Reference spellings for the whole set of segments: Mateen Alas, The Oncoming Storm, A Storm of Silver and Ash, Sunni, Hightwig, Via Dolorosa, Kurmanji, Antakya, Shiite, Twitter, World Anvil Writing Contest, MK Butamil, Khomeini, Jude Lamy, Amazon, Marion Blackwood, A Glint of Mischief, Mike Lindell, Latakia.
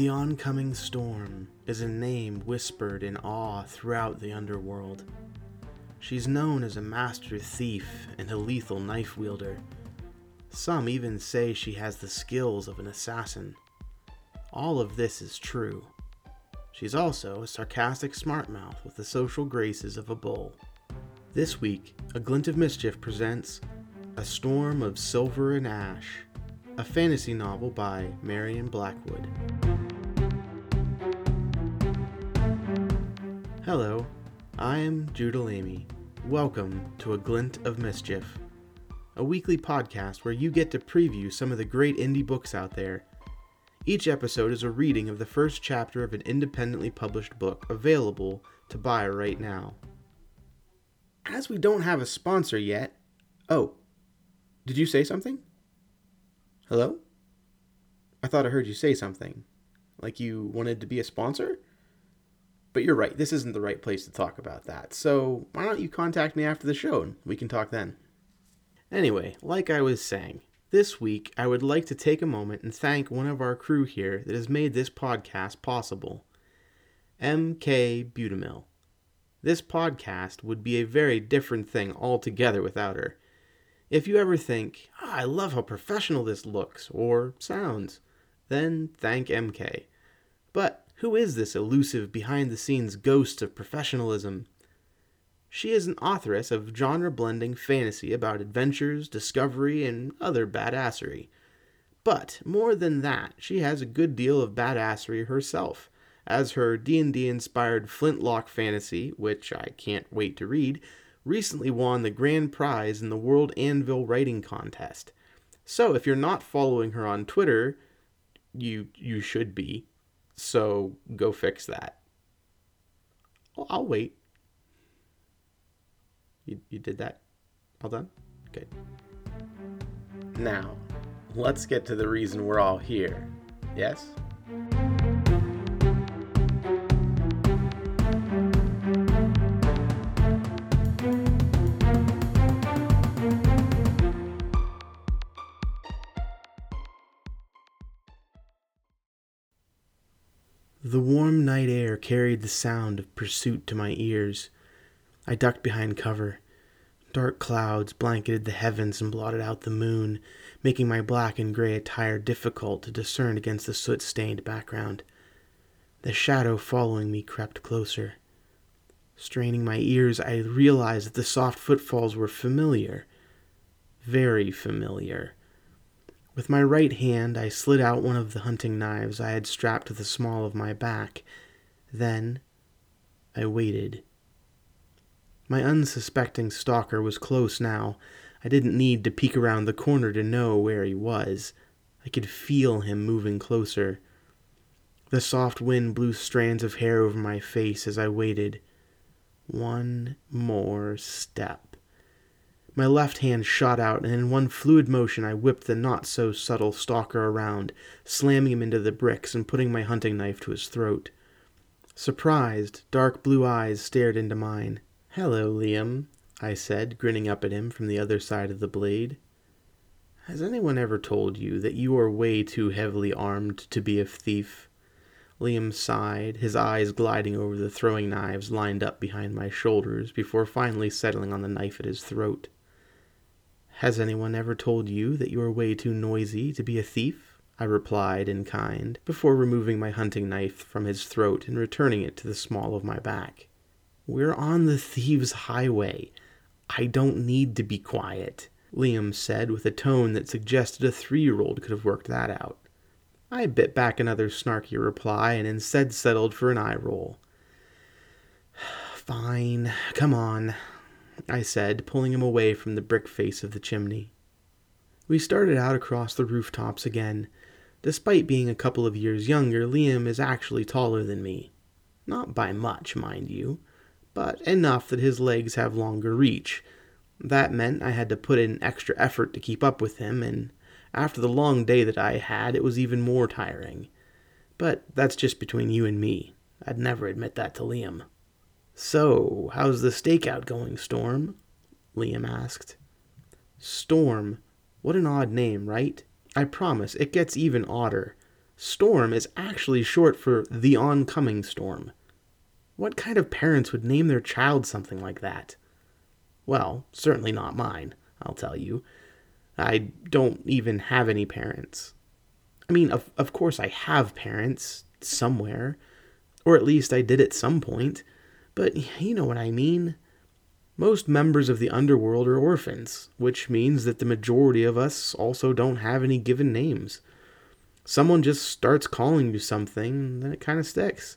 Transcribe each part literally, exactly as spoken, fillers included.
The Oncoming Storm is a name whispered in awe throughout the underworld. She's known as a master thief and a lethal knife wielder. Some even say she has the skills of an assassin. All of this is true. She's also a sarcastic smartmouth with the social graces of a bull. This week, A Glint of Mischief presents A Storm of Silver and Ash, a fantasy novel by Marion Blackwood. Hello, I am Jude Lamy. Welcome to A Glint of Mischief, a weekly podcast where you get to preview some of the great indie books out there. Each episode is a reading of the first chapter of an independently published book available to buy right now. As we don't have a sponsor yet... Oh, did you say something? Hello? I thought I heard you say something. Like you wanted to be a sponsor? But you're right, this isn't the right place to talk about that, so why don't you contact me after the show and we can talk then. Anyway, like I was saying, this week I would like to take a moment and thank one of our crew here that has made this podcast possible, M K Butamil. This podcast would be a very different thing altogether without her. If you ever think, oh, I love how professional this looks or sounds, then thank M K. But who is this elusive behind-the-scenes ghost of professionalism? She is an authoress of genre-blending fantasy about adventures, discovery, and other badassery. But, more than that, she has a good deal of badassery herself, as her D and D-inspired flintlock fantasy, which I can't wait to read, recently won the grand prize in the World Anvil Writing Contest. So, if you're not following her on Twitter, you you should be. So, go fix that. Well, I'll wait. You, you did that? All done? Good. Now, let's get to the reason we're all here. Yes? The warm night air carried the sound of pursuit to my ears. I ducked behind cover. Dark clouds blanketed the heavens and blotted out the moon, making my black and gray attire difficult to discern against the soot-stained background. The shadow following me crept closer. Straining my ears, I realized that the soft footfalls were familiar. Very familiar. With my right hand, I slid out one of the hunting knives I had strapped to the small of my back. Then, I waited. My unsuspecting stalker was close now. I didn't need to peek around the corner to know where he was. I could feel him moving closer. The soft wind blew strands of hair over my face as I waited. One more step. My left hand shot out, and in one fluid motion I whipped the not-so-subtle stalker around, slamming him into the bricks and putting my hunting knife to his throat. Surprised, dark blue eyes stared into mine. "Hello, Liam," I said, grinning up at him from the other side of the blade. "Has anyone ever told you that you are way too heavily armed to be a thief?" Liam sighed, his eyes gliding over the throwing knives lined up behind my shoulders before finally settling on the knife at his throat. "Has anyone ever told you that you are way too noisy to be a thief?" I replied in kind, before removing my hunting knife from his throat and returning it to the small of my back. "We're on the thieves' highway. I don't need to be quiet," Liam said with a tone that suggested a three-year-old could have worked that out. I bit back another snarky reply and instead settled for an eye roll. "Fine, come on," I said, pulling him away from the brick face of the chimney. We started out across the rooftops again. Despite being a couple of years younger, Liam is actually taller than me. Not by much, mind you, but enough that his legs have longer reach. That meant I had to put in extra effort to keep up with him, and after the long day that I had, it was even more tiring. But that's just between you and me. I'd never admit that to Liam. "So, how's the stakeout going, Storm?" Liam asked. Storm. What an odd name, right? I promise, it gets even odder. Storm is actually short for The Oncoming Storm. What kind of parents would name their child something like that? Well, certainly not mine, I'll tell you. I don't even have any parents. I mean, of, of course I have parents, somewhere. Or at least I did at some point. But you know what I mean. Most members of the underworld are orphans, which means that the majority of us also don't have any given names. Someone just starts calling you something, and then it kind of sticks.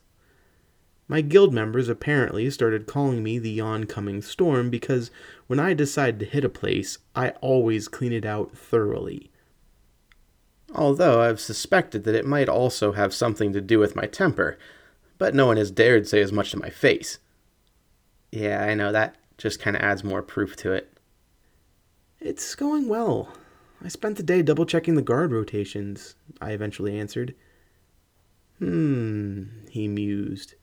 My guild members apparently started calling me the Oncoming Storm because when I decide to hit a place, I always clean it out thoroughly. Although I've suspected that it might also have something to do with my temper, but no one has dared say as much to my face. Yeah, I know, that just kind of adds more proof to it. It's going well. I spent the day double-checking the guard rotations, I eventually answered. Hmm, he mused.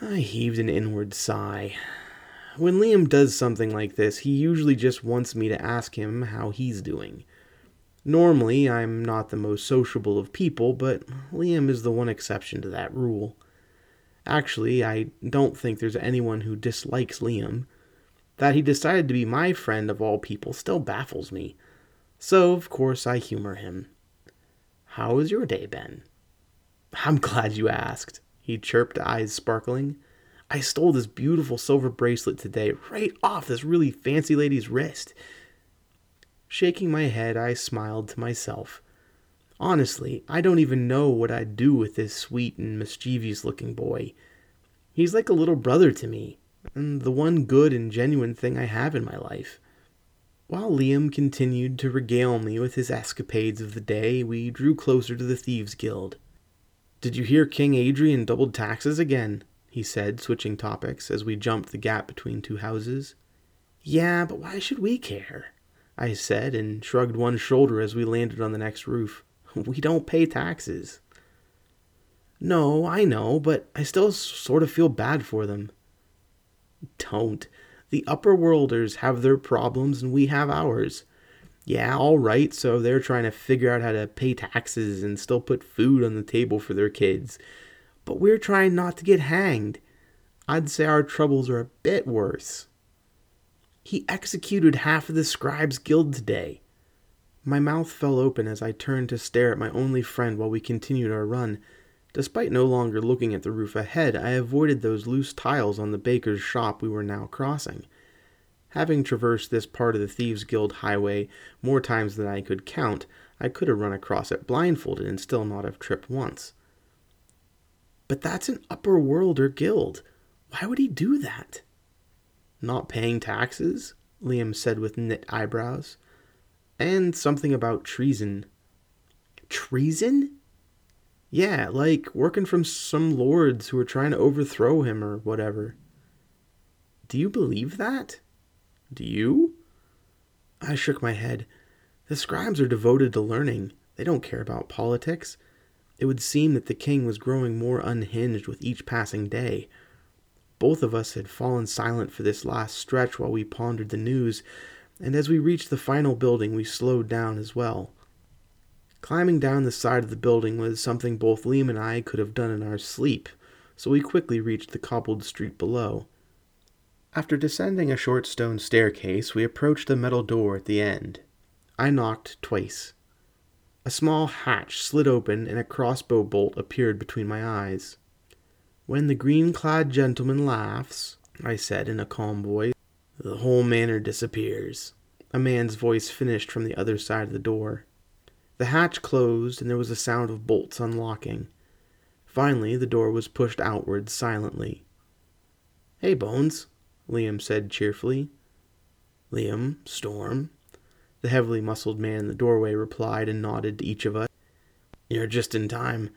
I heaved an inward sigh. When Liam does something like this, he usually just wants me to ask him how he's doing. Normally, I'm not the most sociable of people, but Liam is the one exception to that rule. Actually, I don't think there's anyone who dislikes Liam. That he decided to be my friend of all people still baffles me. So, of course, I humor him. How has your day been? I'm glad you asked, he chirped, eyes sparkling. I stole this beautiful silver bracelet today right off this really fancy lady's wrist. Shaking my head, I smiled to myself. Honestly, I don't even know what I'd do with this sweet and mischievous-looking boy. He's like a little brother to me, and the one good and genuine thing I have in my life. While Liam continued to regale me with his escapades of the day, we drew closer to the Thieves' Guild. Did you hear King Adrian doubled taxes again? He said, switching topics as we jumped the gap between two houses. Yeah, but why should we care? I said, and shrugged one shoulder as we landed on the next roof. We don't pay taxes. No, I know, but I still sort of feel bad for them. Don't. The upper worlders have their problems and we have ours. Yeah, all right, so they're trying to figure out how to pay taxes and still put food on the table for their kids. But we're trying not to get hanged. I'd say our troubles are a bit worse. He executed half of the scribes' guild today. My mouth fell open as I turned to stare at my only friend while we continued our run. Despite no longer looking at the roof ahead, I avoided those loose tiles on the baker's shop we were now crossing. Having traversed this part of the Thieves' Guild highway more times than I could count, I could have run across it blindfolded and still not have tripped once. But that's an upper-worlder guild. Why would he do that? Not paying taxes, Liam said with knit eyebrows. And something about treason. Treason? Yeah, like working from some lords who are trying to overthrow him or whatever. Do you believe that? Do you? I shook my head. The scribes are devoted to learning. They don't care about politics. It would seem that the king was growing more unhinged with each passing day. Both of us had fallen silent for this last stretch while we pondered the news, and as we reached the final building, we slowed down as well. Climbing down the side of the building was something both Liam and I could have done in our sleep, so we quickly reached the cobbled street below. After descending a short stone staircase, we approached a metal door at the end. I knocked twice. A small hatch slid open, and a crossbow bolt appeared between my eyes. When the green-clad gentleman laughs, I said in a calm voice, the whole manor disappears. A man's voice finished from the other side of the door. The hatch closed, and there was a sound of bolts unlocking. Finally, the door was pushed outward silently. Hey, Bones, Liam said cheerfully. Liam, Storm, the heavily muscled man in the doorway replied and nodded to each of us. You're just in time.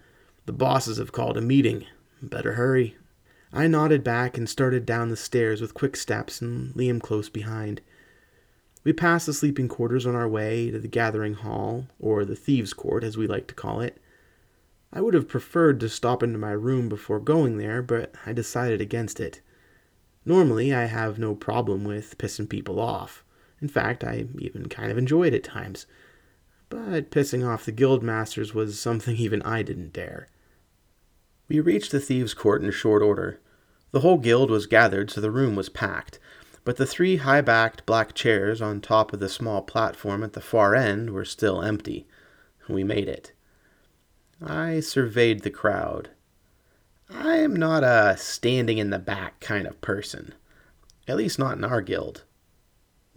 The bosses have called a meeting. Better hurry. I nodded back and started down the stairs with quick steps and Liam close behind. We passed the sleeping quarters on our way to the gathering hall, or the thieves' court as we like to call it. I would have preferred to stop into my room before going there, but I decided against it. Normally, I have no problem with pissing people off. In fact, I even kind of enjoy it at times. but pissing off the guild masters was something even I didn't dare. We reached the thieves' court in short order. The whole guild was gathered, so the room was packed, but the three high-backed black chairs on top of the small platform at the far end were still empty. We made it. I surveyed the crowd. I am not a standing-in-the-back kind of person, at least not in our guild.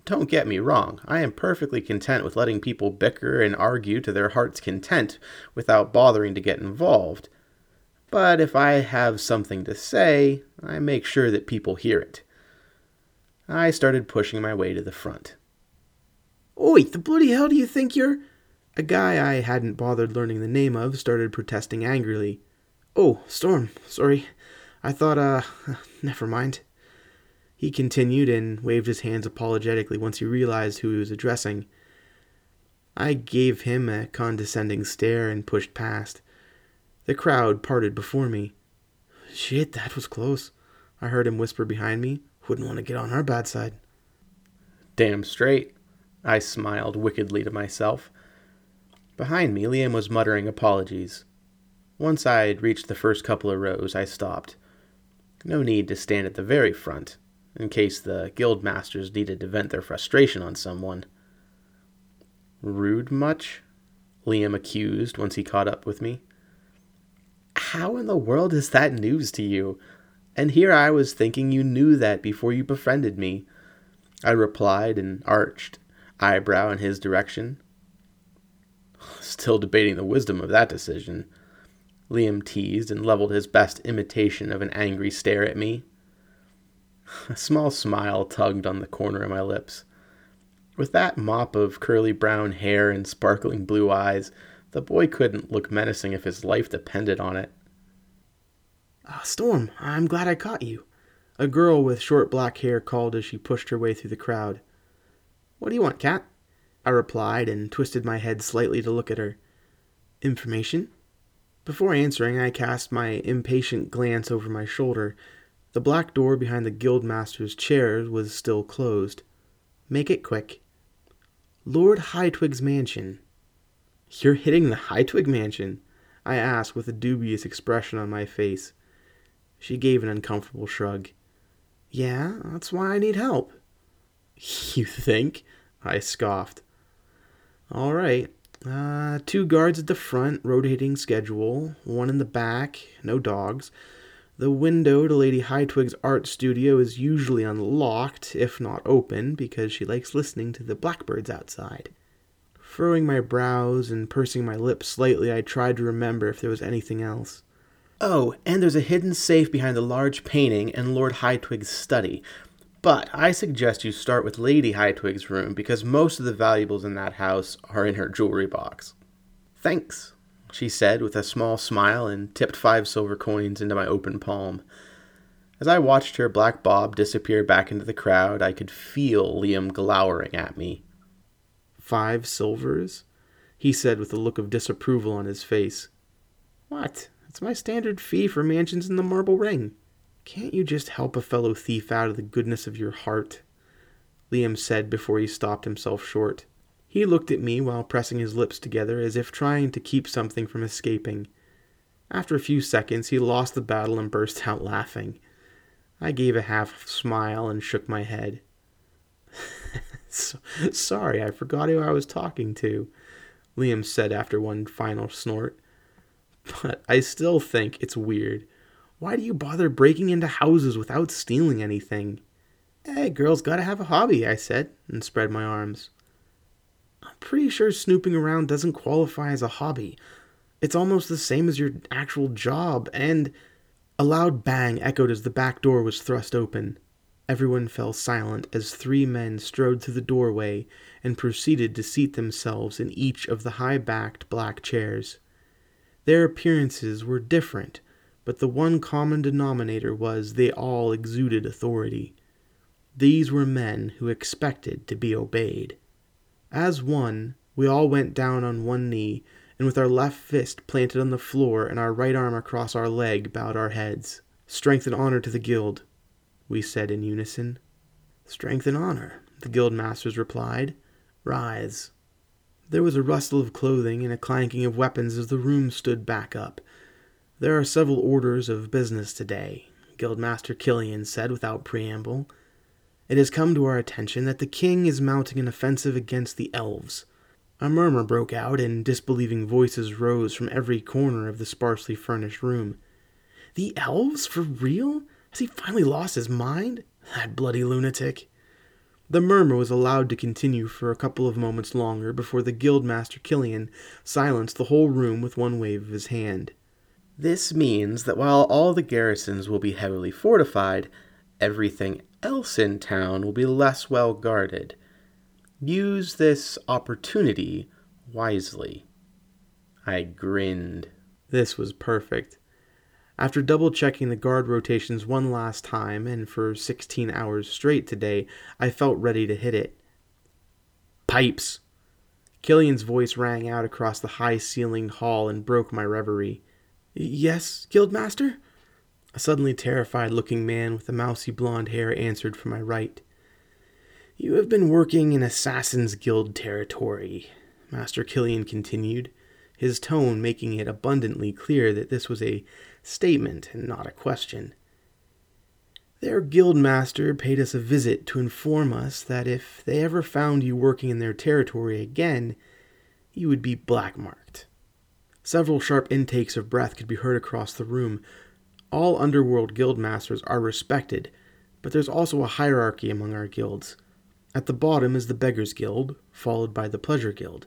Don't get me wrong, I am perfectly content with letting people bicker and argue to their heart's content without bothering to get involved, but if I have something to say, I make sure that people hear it. I started pushing my way to the front. Oi, the bloody hell do you think you're... A guy I hadn't bothered learning the name of started protesting angrily. Oh, Storm, sorry. I thought, uh, never mind. He continued and waved his hands apologetically once he realized who he was addressing. I gave him a condescending stare and pushed past. The crowd parted before me. Shit, that was close, I heard him whisper behind me. Wouldn't want to get on our bad side. Damn straight, I smiled wickedly to myself. Behind me, Liam was muttering apologies. Once I had reached the first couple of rows, I stopped. No need to stand at the very front, in case the guildmasters needed to vent their frustration on someone. Rude much? Liam accused once he caught up with me. How in the world is that news to you? And here I was thinking you knew that before you befriended me, I replied, an arched eyebrow in his direction. Still debating the wisdom of that decision. Liam teased and leveled his best imitation of an angry stare at me. A small smile tugged on the corner of my lips. With that mop of curly brown hair and sparkling blue eyes, the boy couldn't look menacing if his life depended on it. Ah, Storm, I'm glad I caught you, a girl with short black hair called as she pushed her way through the crowd. What do you want, Cat? I replied and twisted my head slightly to look at her. Information? Before answering, I cast my impatient glance over my shoulder. The black door behind the guildmaster's chairs was still closed. Make it quick. Lord Hightwig's mansion. You're hitting the Hightwig mansion? I asked with a dubious expression on my face. She gave an uncomfortable shrug. Yeah, that's why I need help. You think? I scoffed. All right. Uh, two guards at the front, rotating schedule. One in the back, no dogs. The window to Lady Hightwig's art studio is usually unlocked, if not open, because she likes listening to the blackbirds outside. Furrowing my brows and pursing my lips slightly, I tried to remember if there was anything else. Oh, and there's a hidden safe behind the large painting in Lord Hightwig's study. But I suggest you start with Lady Hightwig's room because most of the valuables in that house are in her jewelry box. Thanks, she said with a small smile and tipped five silver coins into my open palm. As I watched her black bob disappear back into the crowd, I could feel Liam glowering at me. Five silvers? He said with a look of disapproval on his face. What? It's my standard fee for mansions in the Marble Ring. Can't you just help a fellow thief out of the goodness of your heart? Liam said before he stopped himself short. He looked at me while pressing his lips together as if trying to keep something from escaping. After a few seconds, he lost the battle and burst out laughing. I gave a half smile and shook my head. so- sorry, I forgot who I was talking to, Liam said after one final snort. But I still think it's weird. Why do you bother breaking into houses without stealing anything? Hey, girls gotta have a hobby, I said, and spread my arms. I'm pretty sure snooping around doesn't qualify as a hobby. It's almost the same as your actual job, and... A loud bang echoed as the back door was thrust open. Everyone fell silent as three men strode through the doorway and proceeded to seat themselves in each of the high-backed black chairs. Their appearances were different, but the one common denominator was they all exuded authority. These were men who expected to be obeyed. As one, we all went down on one knee, and with our left fist planted on the floor and our right arm across our leg, bowed our heads. Strength and honor to the guild, we said in unison. Strength and honor, the guildmasters replied. Rise. There was a rustle of clothing and a clanking of weapons as the room stood back up. "There are several orders of business today," Guildmaster Killian said without preamble. "It has come to our attention that the king is mounting an offensive against the elves." A murmur broke out, and disbelieving voices rose from every corner of the sparsely furnished room. "The elves? For real? Has he finally lost his mind? That bloody lunatic." The murmur was allowed to continue for a couple of moments longer before the Guildmaster Killian silenced the whole room with one wave of his hand. "This means that while all the garrisons will be heavily fortified, everything else in town will be less well guarded. Use this opportunity wisely." I grinned. This was perfect. After double-checking the guard rotations one last time, and for sixteen hours straight today, I felt ready to hit it. "Pipes!" Killian's voice rang out across the high-ceilinged hall and broke my reverie. "Yes, Guildmaster?" A suddenly terrified-looking man with the mousy blonde hair answered from my right. "You have been working in Assassin's Guild territory," Master Killian continued, his tone making it abundantly clear that this was a statement and not a question. "Their guildmaster paid us a visit to inform us that if they ever found you working in their territory again, you would be blackmarked." Several sharp intakes of breath could be heard across the room. All underworld guildmasters are respected, but there's also a hierarchy among our guilds. At the bottom is the Beggars Guild, followed by the Pleasure Guild.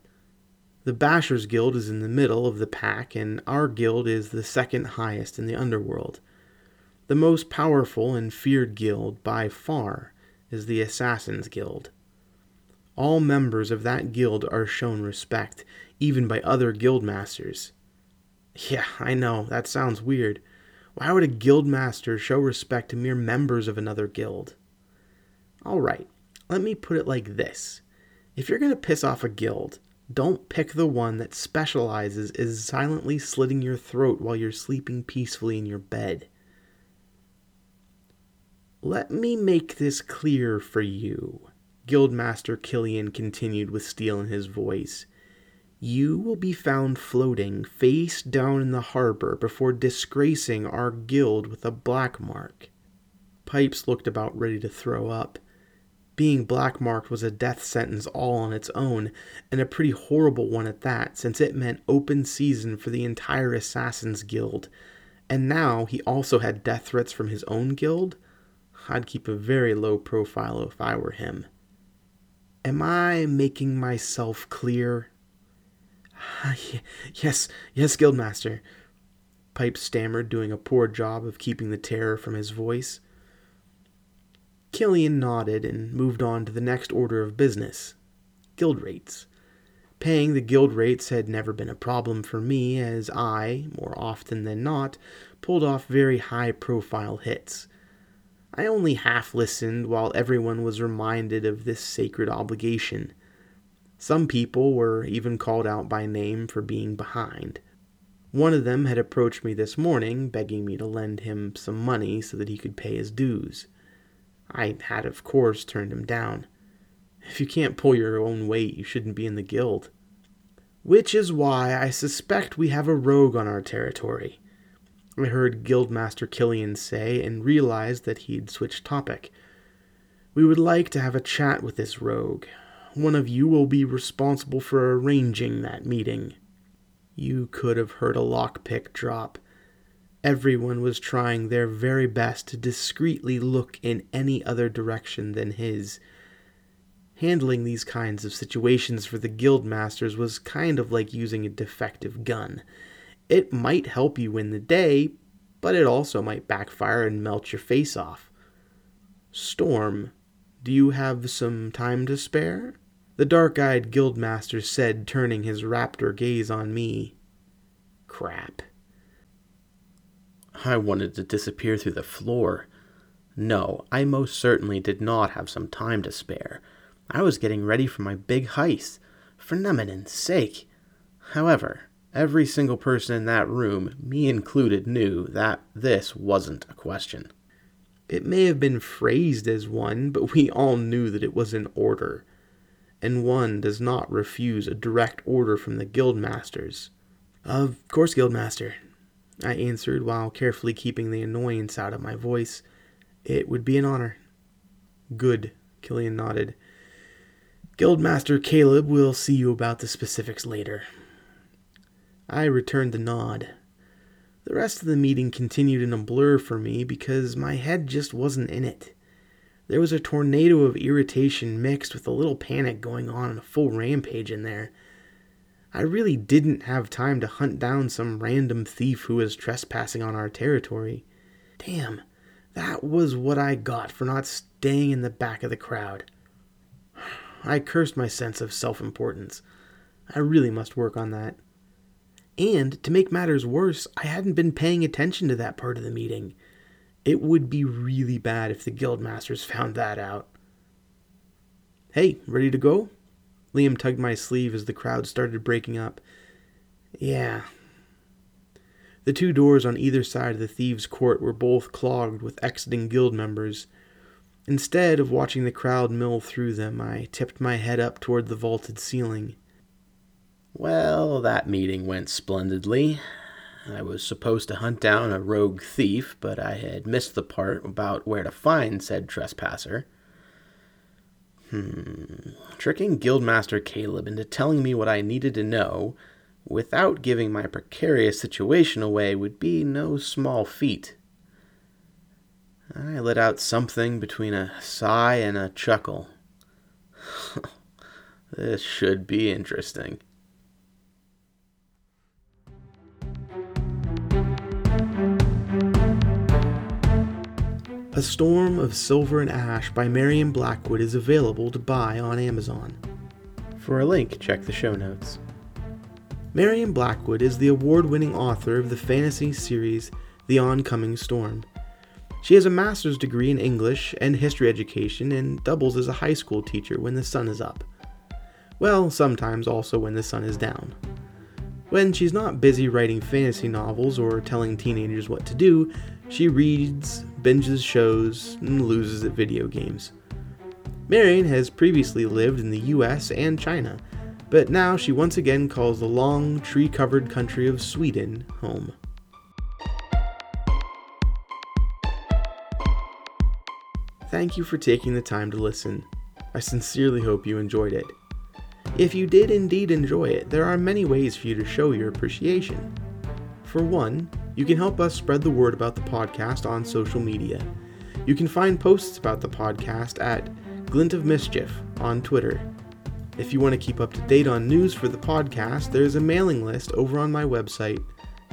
The Bashers Guild is in the middle of the pack, and our guild is the second highest in the underworld. The most powerful and feared guild, by far, is the Assassin's Guild. All members of that guild are shown respect, even by other guildmasters. Yeah, I know, that sounds weird. Why would a guildmaster show respect to mere members of another guild? All right, let me put it like this. If you're going to piss off a guild, don't pick the one that specializes in silently slitting your throat while you're sleeping peacefully in your bed. "Let me make this clear for you," Guildmaster Killian continued with steel in his voice. "You will be found floating face down in the harbor before disgracing our guild with a black mark." Pipes looked about ready to throw up. Being blackmarked was a death sentence all on its own, and a pretty horrible one at that, since it meant open season for the entire Assassin's Guild. And now he also had death threats from his own guild? I'd keep a very low profile if I were him. "Am I making myself clear?" "Yes, yes, Guildmaster," Pipes stammered, doing a poor job of keeping the terror from his voice. Killian nodded and moved on to the next order of business, guild rates. Paying the guild rates had never been a problem for me, as I, more often than not, pulled off very high-profile hits. I only half listened while everyone was reminded of this sacred obligation. Some people were even called out by name for being behind. One of them had approached me this morning, begging me to lend him some money so that he could pay his dues. I had, of course, turned him down. If you can't pull your own weight, you shouldn't be in the guild. "Which is why I suspect we have a rogue on our territory," I heard Guildmaster Killian say, and realized that he'd switched topic. "We would like to have a chat with this rogue. One of you will be responsible for arranging that meeting." You could have heard a lockpick drop. Everyone was trying their very best to discreetly look in any other direction than his. Handling these kinds of situations for the guildmasters was kind of like using a defective gun. It might help you in the day, but it also might backfire and melt your face off. "Storm, do you have some time to spare?" the dark-eyed guildmaster said, turning his raptor gaze on me. Crap. I wanted to disappear through the floor. No, I most certainly did not have some time to spare. I was getting ready for my big heist, for Nemenin's sake. However, every single person in that room, me included, knew that this wasn't a question. It may have been phrased as one, but we all knew that it was an order. and one does not refuse a direct order from the guildmasters. "Of course, guildmaster," I answered while carefully keeping the annoyance out of my voice. "It would be an honor." "Good," Killian nodded. "Guildmaster Caleb will see you about the specifics later." I returned the nod. The rest of the meeting continued in a blur for me because my head just wasn't in it. There was a tornado of irritation mixed with a little panic going on and a full rampage in there. I really didn't have time to hunt down some random thief who was trespassing on our territory. Damn, that was what I got for not staying in the back of the crowd. I cursed my sense of self-importance. I really must work on that. And, to make matters worse, I hadn't been paying attention to that part of the meeting. It would be really bad if the guildmasters found that out. "Hey, ready to go?" Liam tugged my sleeve as the crowd started breaking up. "Yeah." The two doors on either side of the thieves' court were both clogged with exiting guild members. Instead of watching the crowd mill through them, I tipped my head up toward the vaulted ceiling. "Well, that meeting went splendidly. I was supposed to hunt down a rogue thief, but I had missed the part about where to find said trespasser. Hmm. Tricking Guildmaster Caleb into telling me what I needed to know without giving my precarious situation away would be no small feat." I let out something between a sigh and a chuckle. This should be interesting. A Storm of Silver and Ash by Marion Blackwood is available to buy on Amazon. For a link, check the show notes. Marion Blackwood is the award-winning author of the fantasy series The Oncoming Storm. She has a master's degree in English and history education and doubles as a high school teacher when the sun is up. Well, sometimes also when the sun is down. When she's not busy writing fantasy novels or telling teenagers what to do, she reads, binges shows, and loses at video games. Marion has previously lived in the U S and China, but now she once again calls the long, tree-covered country of Sweden home. Thank you for taking the time to listen. I sincerely hope you enjoyed it. If you did indeed enjoy it, there are many ways for you to show your appreciation. For one, you can help us spread the word about the podcast on social media. You can find posts about the podcast at Glint of Mischief on Twitter. If you want to keep up to date on news for the podcast, there's a mailing list over on my website.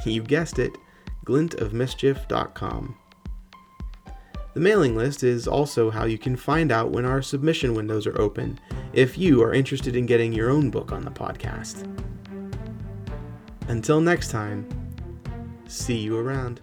You guessed it, glint of mischief dot com. The mailing list is also how you can find out when our submission windows are open, if you are interested in getting your own book on the podcast. Until next time, see you around.